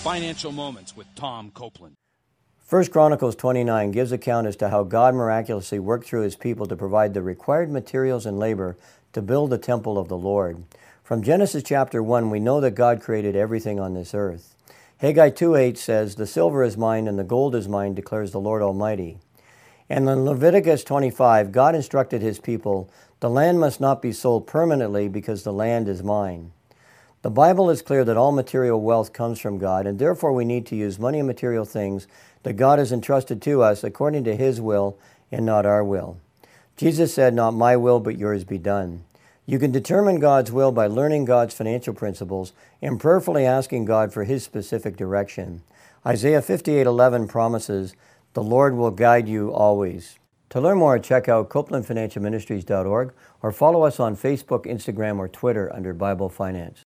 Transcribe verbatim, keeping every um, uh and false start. Financial Moments with Tom Copeland. First Chronicles twenty-nine gives account as to how God miraculously worked through his people to provide the required materials and labor to build the temple of the Lord. From Genesis chapter one, we know that God created everything on this earth. Haggai two eight says, "The silver is mine and the gold is mine, declares the Lord Almighty." And in Leviticus twenty-five, God instructed his people, "The land must not be sold permanently because the land is mine." The Bible is clear that all material wealth comes from God, and therefore we need to use money and material things that God has entrusted to us according to his will and not our will. Jesus said, "Not my will, but yours be done." You can determine God's will by learning God's financial principles and prayerfully asking God for his specific direction. Isaiah fifty-eight eleven promises, "The Lord will guide you always." To learn more, check out Copeland Financial Ministries dot org or follow us on Facebook, Instagram, or Twitter under Bible Finance.